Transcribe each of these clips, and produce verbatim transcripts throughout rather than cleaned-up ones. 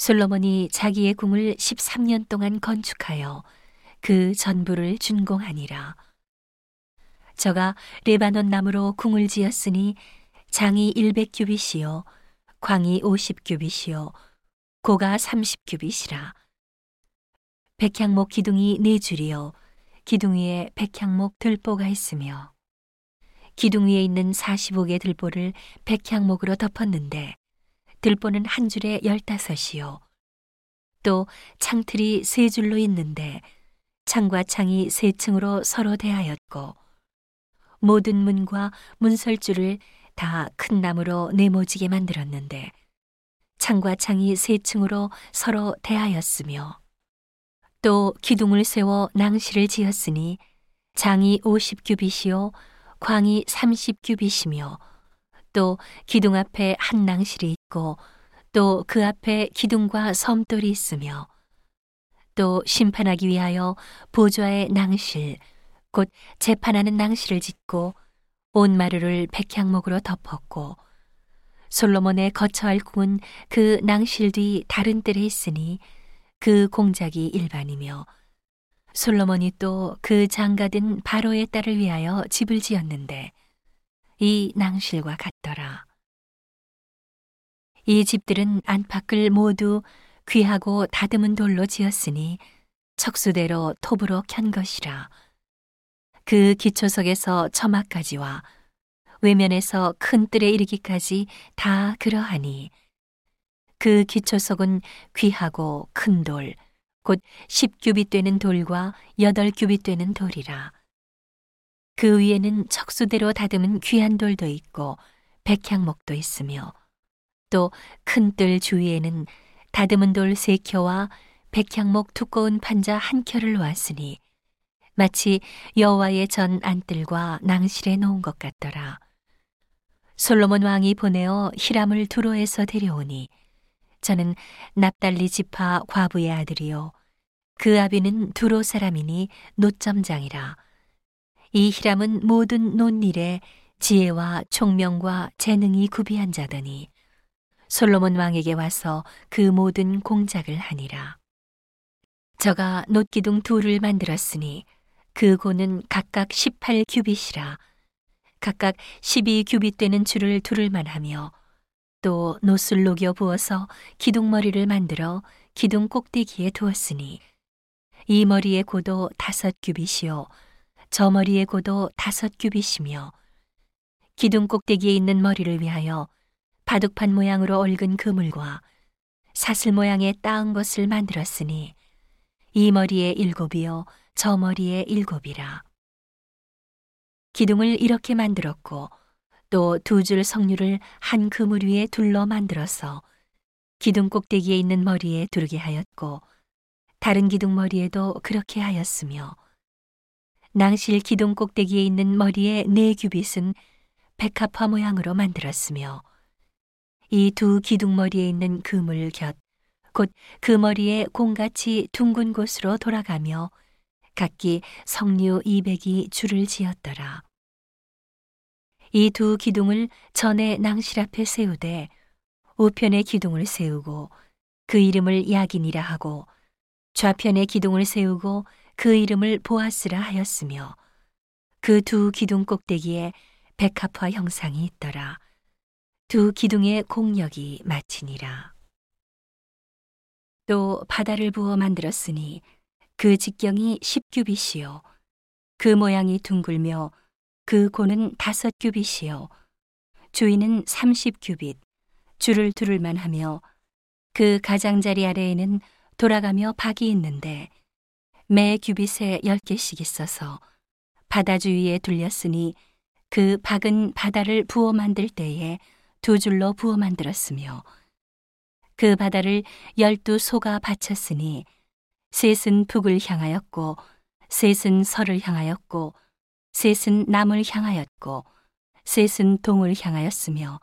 솔로몬이 자기의 궁을 십삼 년 동안 건축하여 그 전부를 준공하니라. 저가 레바논 나무로 궁을 지었으니 장이 백 규빗이요 광이 오십 규빗이요 고가 삼십 규빗이라. 백향목 기둥이 네 줄이요 기둥 위에 백향목 들보가 있으며 기둥 위에 있는 사십오 개 들보를 백향목으로 덮었는데 들보는 한 줄에 열다섯이요 또 창틀이 세 줄로 있는데 창과 창이 세 층으로 서로 대하였고 모든 문과 문설줄을 다 큰 나무로 네모지게 만들었는데 창과 창이 세 층으로 서로 대하였으며 또 기둥을 세워 낭실을 지었으니 장이 오십 규빗이요 광이 삼십 규빗이며 또 기둥 앞에 한 낭실이 있고 또 그 앞에 기둥과 섬돌이 있으며 또 심판하기 위하여 보좌의 낭실 곧 재판하는 낭실을 짓고 온 마루를 백향목으로 덮었고 솔로몬의 거처할 궁은 그 낭실 뒤 다른 뜰에 있으니 그 공작이 일반이며 솔로몬이 또 그 장가든 바로의 딸을 위하여 집을 지었는데 이 낭실과 같더라. 이 집들은 안팎을 모두 귀하고 다듬은 돌로 지었으니 척수대로 톱으로 켠 것이라. 그 기초석에서 처마까지와 외면에서 큰 뜰에 이르기까지 다 그러하니 그 기초석은 귀하고 큰 돌, 곧 십 규빗 되는 돌과 여덟 규빗 되는 돌이라. 그 위에는 척수대로 다듬은 귀한 돌도 있고 백향목도 있으며 또 큰 뜰 주위에는 다듬은 돌 세 켜와 백향목 두꺼운 판자 한 켜를 놓았으니 마치 여호와의 전 안뜰과 낭실에 놓은 것 같더라. 솔로몬 왕이 보내어 히람을 두로에서 데려오니 저는 납달리 지파 과부의 아들이요 그 아비는 두로 사람이니 노점장이라. 이 히람은 모든 논일에 지혜와 총명과 재능이 구비한 자더니 솔로몬 왕에게 와서 그 모든 공작을 하니라. 저가 놋기둥 둘을 만들었으니 그 고는 각각 십팔 규빗이라 각각 십이 규빗 되는 줄을 두를만 하며 또 놋을 녹여 부어서 기둥머리를 만들어 기둥 꼭대기에 두었으니 이 머리의 고도 다섯 규빗이요 저 머리의 고도 다섯 규빗이며 기둥 꼭대기에 있는 머리를 위하여 바둑판 모양으로 얽은 그물과 사슬 모양의 따은 것을 만들었으니 이 머리에 일곱이요 저 머리에 일곱이라. 기둥을 이렇게 만들었고 또 두 줄 석류를 한 그물 위에 둘러 만들어서 기둥 꼭대기에 있는 머리에 두르게 하였고 다른 기둥 머리에도 그렇게 하였으며 낭실 기둥 꼭대기에 있는 머리의 네 규빗은 백합화 모양으로 만들었으며 이 두 기둥 머리에 있는 그물 곁 곧 그 머리에 공같이 둥근 곳으로 돌아가며 각기 석류 이백이 줄을 지었더라. 이 두 기둥을 전에 낭실 앞에 세우되 우편의 기둥을 세우고 그 이름을 야긴이라 하고 좌편의 기둥을 세우고 그 이름을 보아스라 하였으며 그 두 기둥 꼭대기에 백합화 형상이 있더라. 두 기둥의 공력이 마치니라. 또 바다를 부어 만들었으니 그 직경이 십 규빗이요 그 모양이 둥글며 그 고는 다섯 규빗이요 주위는 삼십 규빗 줄을 두를만 하며 그 가장자리 아래에는 돌아가며 박이 있는데 매 규빗에 열 개씩 있어서 바다 주위에 둘렸으니 그 박은 바다를 부어 만들 때에 두 줄로 부어 만들었으며 그 바다를 열두 소가 바쳤으니 셋은 북을 향하였고 셋은 서를 향하였고 셋은 남을 향하였고 셋은 동을 향하였으며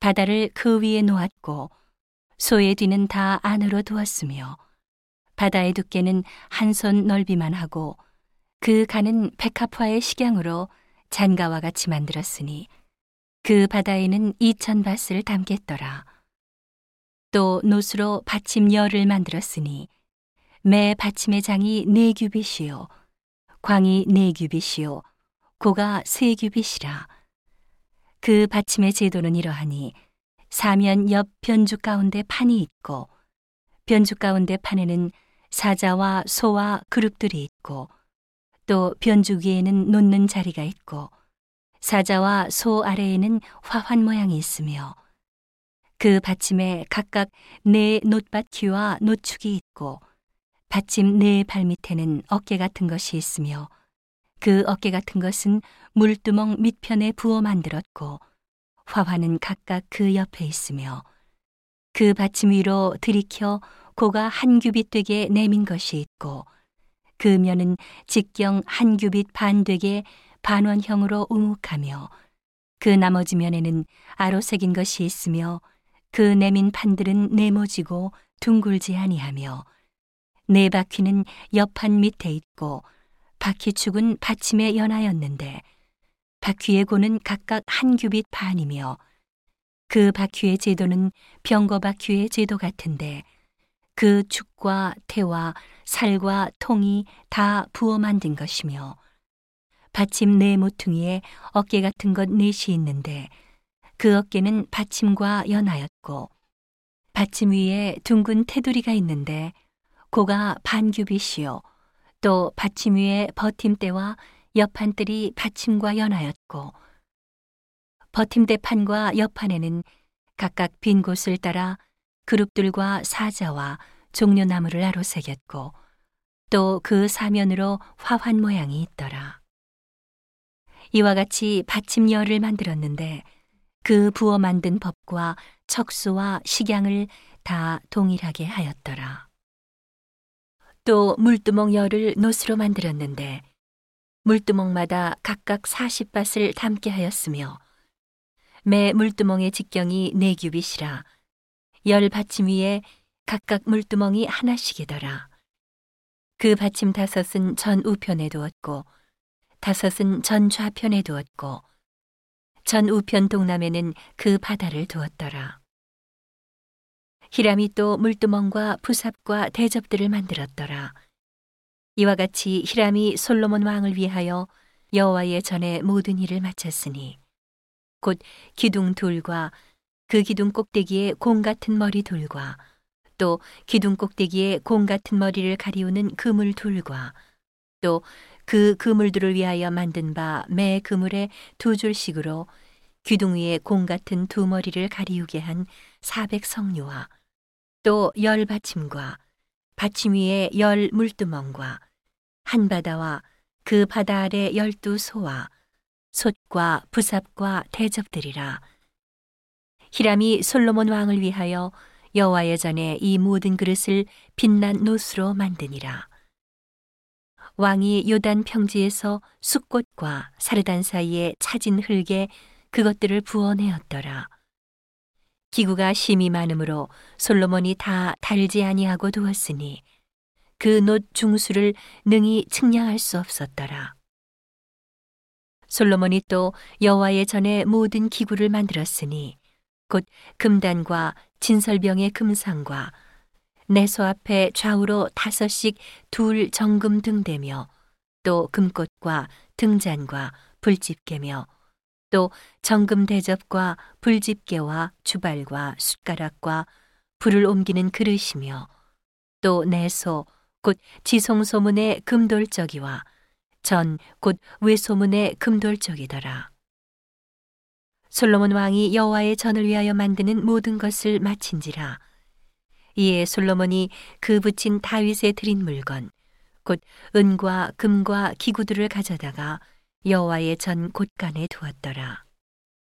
바다를 그 위에 놓았고 소의 뒤는 다 안으로 두었으며 바다의 두께는 한 손 넓이만 하고 그 간은 백합화의 식양으로 잔가와 같이 만들었으니 그 바다에는 이천 밧을 담겠더라. 또 노수로 받침열을 만들었으니 매 받침의 장이 네 규빗이요 광이 네 규빗이요 고가 세 규빗이라. 그 받침의 제도는 이러하니 사면 옆 변주 가운데 판이 있고 변주 가운데 판에는 사자와 소와 그룹들이 있고 또 변주 위에는 놓는 자리가 있고 사자와 소 아래에는 화환 모양이 있으며 그 받침에 각각 네 놋바퀴와 놋축이 있고 받침 네 발밑에는 어깨 같은 것이 있으며 그 어깨 같은 것은 물두멍 밑편에 부어 만들었고 화환은 각각 그 옆에 있으며 그 받침 위로 들이켜 고가 한 규빗 되게 내민 것이 있고 그 면은 직경 한 규빗 반 되게 반원형으로 우묵하며 그 나머지 면에는 아로새긴 것이 있으며 그 내민 판들은 네모지고 둥글지 아니하며 네 바퀴는 옆판 밑에 있고 바퀴축은 받침에 연하였는데 바퀴의 고는 각각 한 규빗 반이며 그 바퀴의 제도는 병거바퀴의 제도 같은데 그 축과 태와 살과 통이 다 부어 만든 것이며 받침 네 모퉁이에 어깨 같은 것 넷이 있는데 그 어깨는 받침과 연하였고 받침 위에 둥근 테두리가 있는데 고가 반규빗이요 또 받침 위에 버팀대와 옆판들이 받침과 연하였고 버팀대 판과 옆판에는 각각 빈 곳을 따라 그룹들과 사자와 종려나무를 아로새겼고 또 그 사면으로 화환 모양이 있더라. 이와 같이 받침열을 만들었는데 그 부어 만든 법과 척수와 식양을 다 동일하게 하였더라. 또 물두멍열을 노수로 만들었는데 물두멍마다 각각 사십 밭을 담게 하였으며 매 물두멍의 직경이 네 규빗이라. 열 받침 위에 각각 물두멍이 하나씩이더라. 그 받침 다섯은 전 우편에 두었고 다섯은 전 좌편에 두었고 전 우편 동남에는 그 바다를 두었더라. 히람이 또 물두멍과 부삽과 대접들을 만들었더라. 이와 같이 히람이 솔로몬 왕을 위하여 여호와의 전에 모든 일을 마쳤으니 곧 기둥 둘과 그 기둥 꼭대기에 공 같은 머리 둘과 또 기둥 꼭대기에 공 같은 머리를 가리우는 그물 둘과 또 그 그물들을 위하여 만든 바 매 그물에 두 줄씩으로 기둥 위에 공 같은 두 머리를 가리우게 한 사백 성류와 또 열 받침과 받침 위에 열 물두멍과 한 바다와 그 바다 아래 열두 소와 솥과 부삽과 대접들이라. 히람이 솔로몬 왕을 위하여 여호와의 전에 이 모든 그릇을 빛난 노수로 만드니라. 왕이 요단 평지에서 숫꽃과 사르단 사이에 차진 흙에 그것들을 부어내었더라. 기구가 심히 많으므로 솔로몬이 다 달지 아니하고 두었으니 그 놋 중수를 능히 측량할 수 없었더라. 솔로몬이 또 여호와의 전에 모든 기구를 만들었으니 곧 금단과 진설병의 금상과 내소 앞에 좌우로 다섯씩 둘 정금 등대며 또 금꽃과 등잔과 불집게며 또 정금 대접과 불집게와 주발과 숟가락과 불을 옮기는 그릇이며 또 내소 곧 지송소문의 금돌적이와 전 곧 외소문의 금돌적이더라. 솔로몬 왕이 여호와의 전을 위하여 만드는 모든 것을 마친지라. 이에 솔로몬이 그 붙인 다윗에 드린 물건 곧 은과 금과 기구들을 가져다가 여호와의 전 곳간에 두었더라.